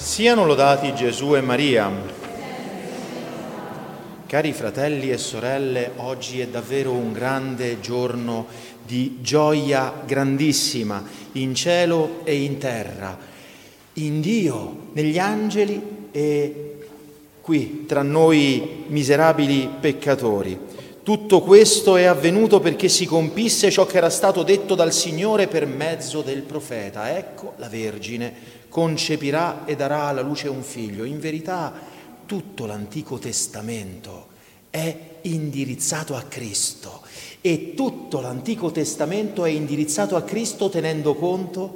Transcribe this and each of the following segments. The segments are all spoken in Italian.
Siano lodati Gesù e Maria. Cari fratelli e sorelle, oggi è davvero un grande giorno di gioia grandissima in cielo e in terra, in Dio, negli angeli e qui tra noi miserabili peccatori. Tutto questo è avvenuto perché si compisse ciò che era stato detto dal Signore per mezzo del profeta. Ecco, la Vergine concepirà e darà alla luce un figlio. In verità tutto l'Antico Testamento è indirizzato a Cristo e tutto l'Antico Testamento è indirizzato a Cristo tenendo conto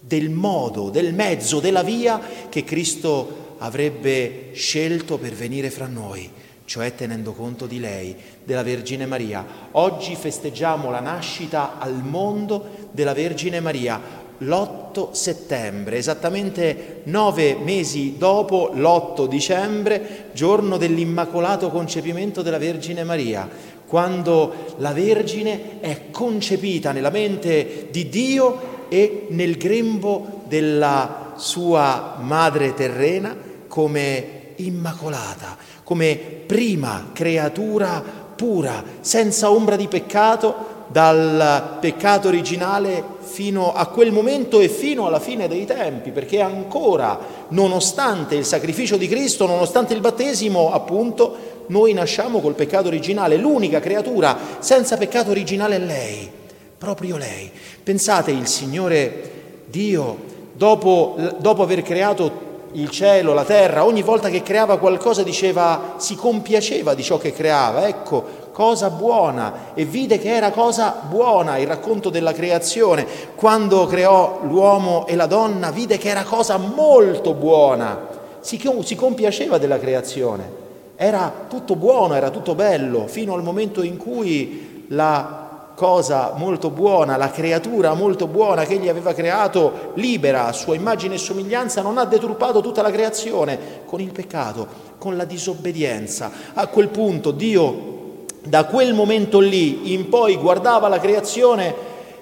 del modo, del mezzo, della via che Cristo avrebbe scelto per venire fra noi, cioè tenendo conto di lei, della Vergine Maria. Oggi festeggiamo la nascita al mondo della Vergine Maria. L'8 settembre, esattamente 9 mesi dopo l'8 dicembre, giorno dell'Immacolato Concepimento della Vergine Maria, quando la Vergine è concepita nella mente di Dio e nel grembo della sua madre terrena come Immacolata, come prima creatura pura, senza ombra di peccato, dal peccato originale fino a quel momento e fino alla fine dei tempi, perché ancora, nonostante il sacrificio di Cristo, nonostante il battesimo, appunto, noi nasciamo col peccato originale. L'unica creatura senza peccato originale è lei, proprio lei. Pensate, il Signore Dio, dopo aver creato il cielo, la terra, ogni volta che creava qualcosa diceva, si compiaceva di ciò che creava, ecco, cosa buona, e vide che era cosa buona. Il racconto della creazione, quando creò l'uomo e la donna, vide che era cosa molto buona, si compiaceva della creazione, era tutto buono, era tutto bello, fino al momento in cui la cosa molto buona, la creatura molto buona che egli aveva creato, libera a sua immagine e somiglianza, non ha deturpato tutta la creazione con il peccato, con la disobbedienza. A quel punto Dio, da quel momento lì in poi, guardava la creazione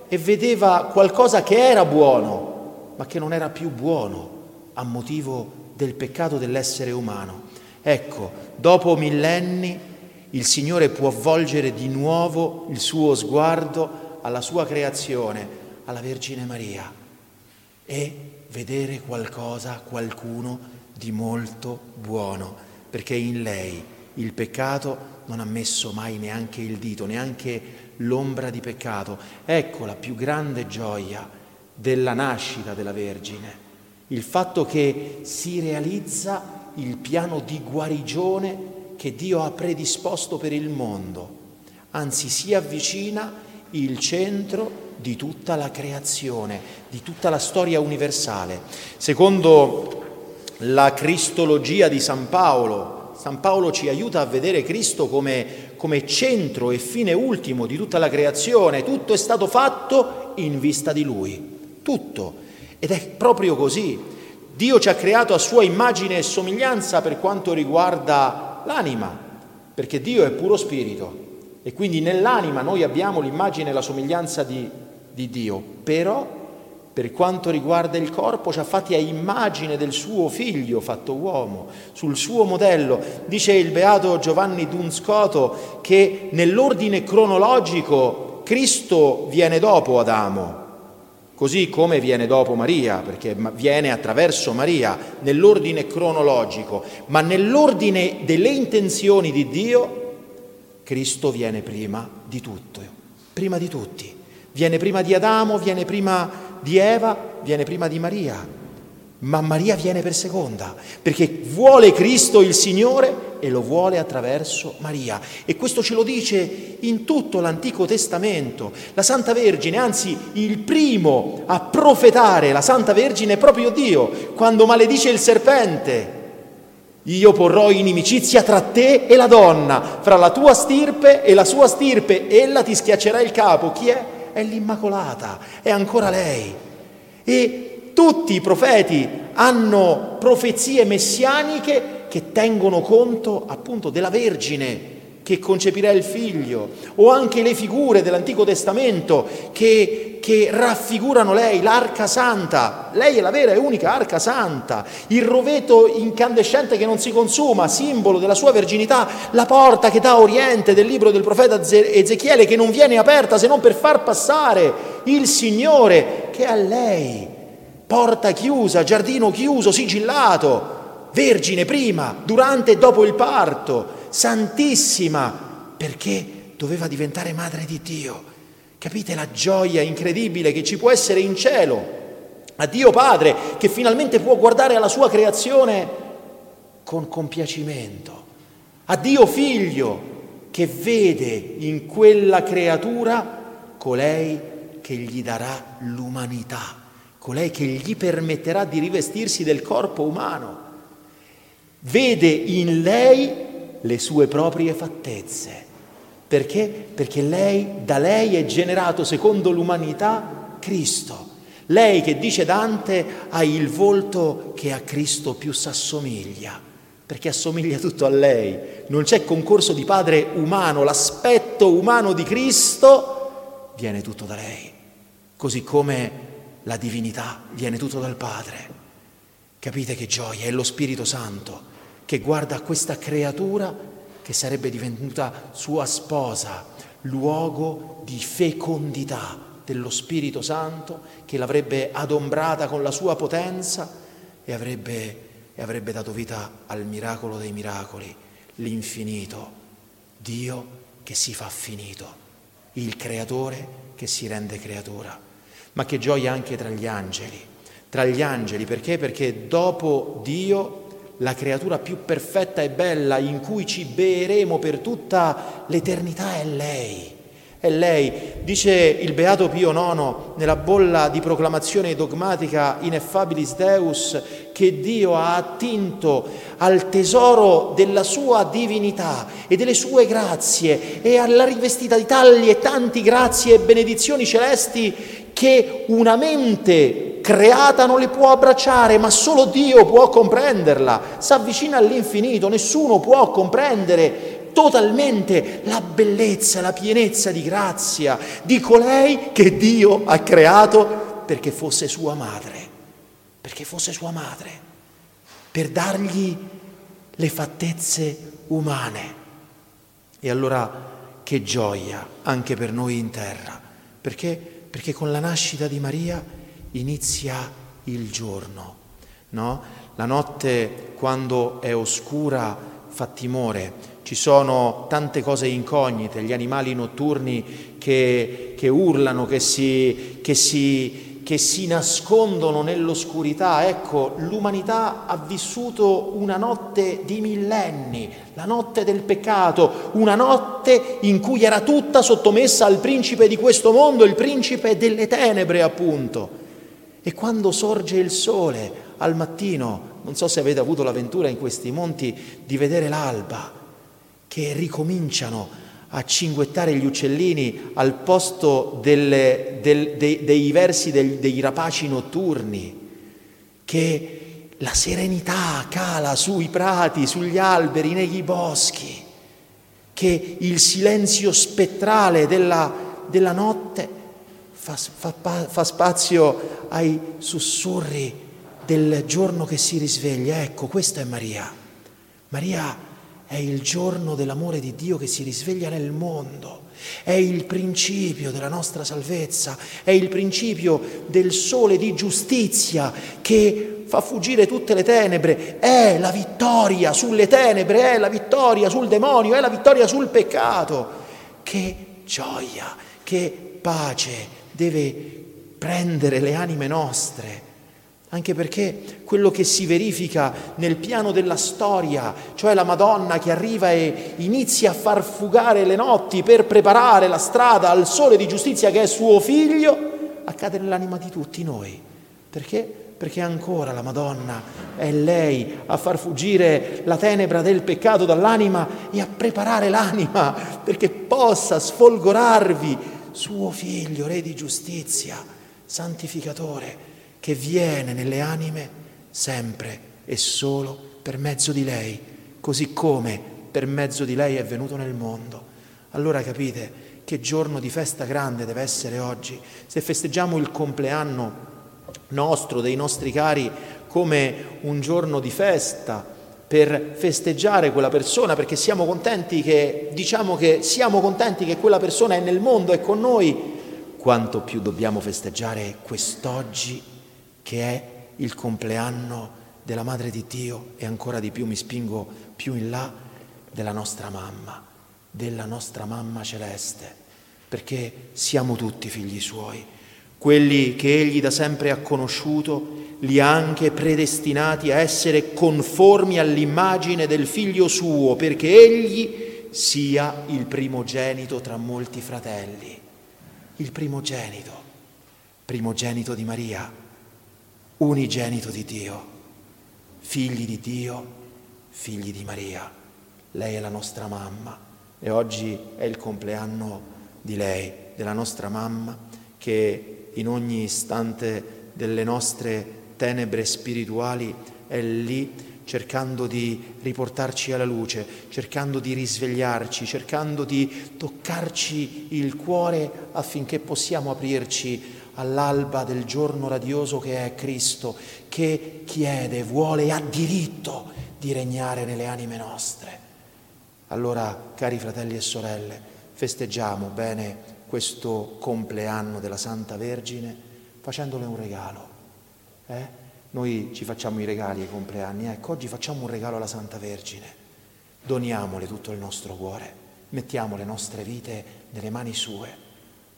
e vedeva qualcosa che era buono, ma che non era più buono a motivo del peccato dell'essere umano. Ecco, dopo millenni il Signore può volgere di nuovo il suo sguardo alla sua creazione, alla Vergine Maria, e vedere qualcosa, qualcuno di molto buono, perché in lei il peccato non ha messo mai neanche il dito, neanche l'ombra di peccato. Ecco la più grande gioia della nascita della Vergine, il fatto che si realizza il piano di guarigione che Dio ha predisposto per il mondo, anzi si avvicina il centro di tutta la creazione, di tutta la storia universale. Secondo la cristologia di San Paolo ci aiuta a vedere Cristo come centro e fine ultimo di tutta la creazione. Tutto è stato fatto in vista di Lui, tutto, ed è proprio così. Dio ci ha creato a sua immagine e somiglianza per quanto riguarda l'anima, perché Dio è puro spirito e quindi nell'anima noi abbiamo l'immagine e la somiglianza di Dio, però per quanto riguarda il corpo ci ha fatti a immagine del suo figlio fatto uomo, sul suo modello. Dice il beato Giovanni Dunscoto che nell'ordine cronologico Cristo viene dopo Adamo, così come viene dopo Maria, perché viene attraverso Maria nell'ordine cronologico, ma nell'ordine delle intenzioni di Dio Cristo viene prima di tutto, prima di tutti. Viene prima di Adamo, viene prima di Eva, viene prima di Maria, ma Maria viene per seconda, perché vuole Cristo il Signore e lo vuole attraverso Maria. E questo ce lo dice in tutto l'Antico Testamento la Santa Vergine, anzi il primo a profetare la Santa Vergine è proprio Dio, quando maledice il serpente: io porrò inimicizia tra te e la donna, fra la tua stirpe e la sua stirpe, ella ti schiaccerà il capo. Chi è? È l'Immacolata, è ancora lei. E tutti i profeti hanno profezie messianiche che tengono conto appunto della Vergine che concepirà il figlio, o anche le figure dell'Antico Testamento che che raffigurano lei, l'arca santa. Lei è la vera e unica arca santa, il roveto incandescente che non si consuma, simbolo della sua verginità, la porta che dà a oriente del libro del profeta Ezechiele, che non viene aperta se non per far passare il Signore, che è a lei, porta chiusa, giardino chiuso, sigillato, vergine prima, durante e dopo il parto, santissima, perché doveva diventare madre di Dio. Capite la gioia incredibile che ci può essere in cielo, a Dio Padre che finalmente può guardare alla sua creazione con compiacimento, a Dio Figlio che vede in quella creatura colei che gli darà l'umanità, colei che gli permetterà di rivestirsi del corpo umano, vede in lei le sue proprie fattezze. Perché? Perché lei, da lei è generato secondo l'umanità Cristo. Lei che, dice Dante, ha il volto che a Cristo più s'assomiglia, perché assomiglia tutto a lei. Non c'è concorso di padre umano, l'aspetto umano di Cristo viene tutto da lei, così come la divinità viene tutto dal Padre. Capite che gioia? È lo Spirito Santo che guarda a questa creatura che sarebbe divenuta sua sposa, luogo di fecondità dello Spirito Santo, che l'avrebbe adombrata con la sua potenza e avrebbe dato vita al miracolo dei miracoli, l'infinito, Dio che si fa finito, il creatore che si rende creatura. Ma che gioia anche tra gli angeli, perché? Perché dopo Dio, la creatura più perfetta e bella in cui ci beeremo per tutta l'eternità è lei. Dice il Beato Pio IX nella bolla di proclamazione dogmatica Ineffabilis Deus che Dio ha attinto al tesoro della sua divinità e delle sue grazie e alla rivestita di tali e tanti grazie e benedizioni celesti che una mente creata non le può abbracciare, ma solo Dio può comprenderla. Si avvicina all'infinito, nessuno può comprendere totalmente la bellezza, la pienezza di grazia di colei che Dio ha creato perché fosse sua madre, per dargli le fattezze umane. E allora che gioia anche per noi in terra, perché con la nascita di Maria inizia il giorno, no? La notte, quando è oscura, fa timore. Ci sono tante cose incognite, gli animali notturni che urlano, che si nascondono nell'oscurità. Ecco, l'umanità ha vissuto una notte di millenni, la notte del peccato, una notte in cui era tutta sottomessa al principe di questo mondo, il principe delle tenebre, appunto. E quando sorge il sole al mattino, non so se avete avuto l'avventura in questi monti di vedere l'alba, che ricominciano a cinguettare gli uccellini al posto dei versi dei rapaci notturni, che la serenità cala sui prati, sugli alberi, nei boschi, che il silenzio spettrale della notte fa spazio ai sussurri del giorno che si risveglia. Ecco, questa è Maria è il giorno dell'amore di Dio che si risveglia nel mondo, è il principio della nostra salvezza, è il principio del sole di giustizia che fa fuggire tutte le tenebre, è la vittoria sulle tenebre, è la vittoria sul demonio, è la vittoria sul peccato. Che gioia, che pace deve prendere le anime nostre, anche perché quello che si verifica nel piano della storia, cioè la Madonna che arriva e inizia a far fugare le notti per preparare la strada al sole di giustizia che è suo Figlio, accade nell'anima di tutti noi. Perché? Perché ancora la Madonna è lei a far fuggire la tenebra del peccato dall'anima e a preparare l'anima perché possa sfolgorarvi suo Figlio, Re di giustizia, santificatore, che viene nelle anime sempre e solo per mezzo di lei, così come per mezzo di lei è venuto nel mondo. Allora capite Che giorno di festa grande deve essere oggi. Se festeggiamo il compleanno nostro, dei nostri cari, come un giorno di festa per festeggiare quella persona, perché siamo contenti che, diciamo che siamo contenti che quella persona è nel mondo, è con noi, quanto più dobbiamo festeggiare quest'oggi che è il compleanno della Madre di Dio, e ancora di più, mi spingo più in là, della nostra mamma celeste, perché siamo tutti figli Suoi. Quelli che Egli da sempre ha conosciuto li ha anche predestinati a essere conformi all'immagine del Figlio Suo, perché Egli sia il primogenito tra molti fratelli. Il primogenito, primogenito di Maria, unigenito di Dio, figli di Dio, figli di Maria. Lei è la nostra mamma e oggi è il compleanno di lei, della nostra mamma, che in ogni istante delle nostre tenebre spirituali è lì, cercando di riportarci alla luce, cercando di risvegliarci, cercando di toccarci il cuore affinché possiamo aprirci all'alba del giorno radioso che è Cristo, che chiede, vuole e ha diritto di regnare nelle anime nostre. Allora, cari fratelli e sorelle, festeggiamo bene questo compleanno della Santa Vergine facendole un regalo. Noi ci facciamo i regali ai compleanni, ecco, oggi facciamo un regalo alla Santa Vergine, doniamole tutto il nostro cuore, mettiamo le nostre vite nelle mani sue,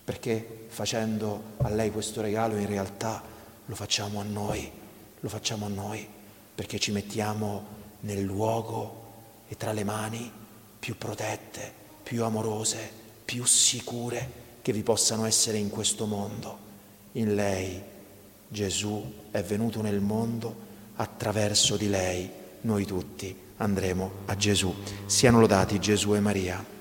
perché facendo a lei questo regalo in realtà lo facciamo a noi, perché ci mettiamo nel luogo e tra le mani più protette, più amorose, più sicure che vi possano essere in questo mondo. In lei Gesù è venuto nel mondo, attraverso di lei noi tutti andremo a Gesù. Siano lodati Gesù e Maria.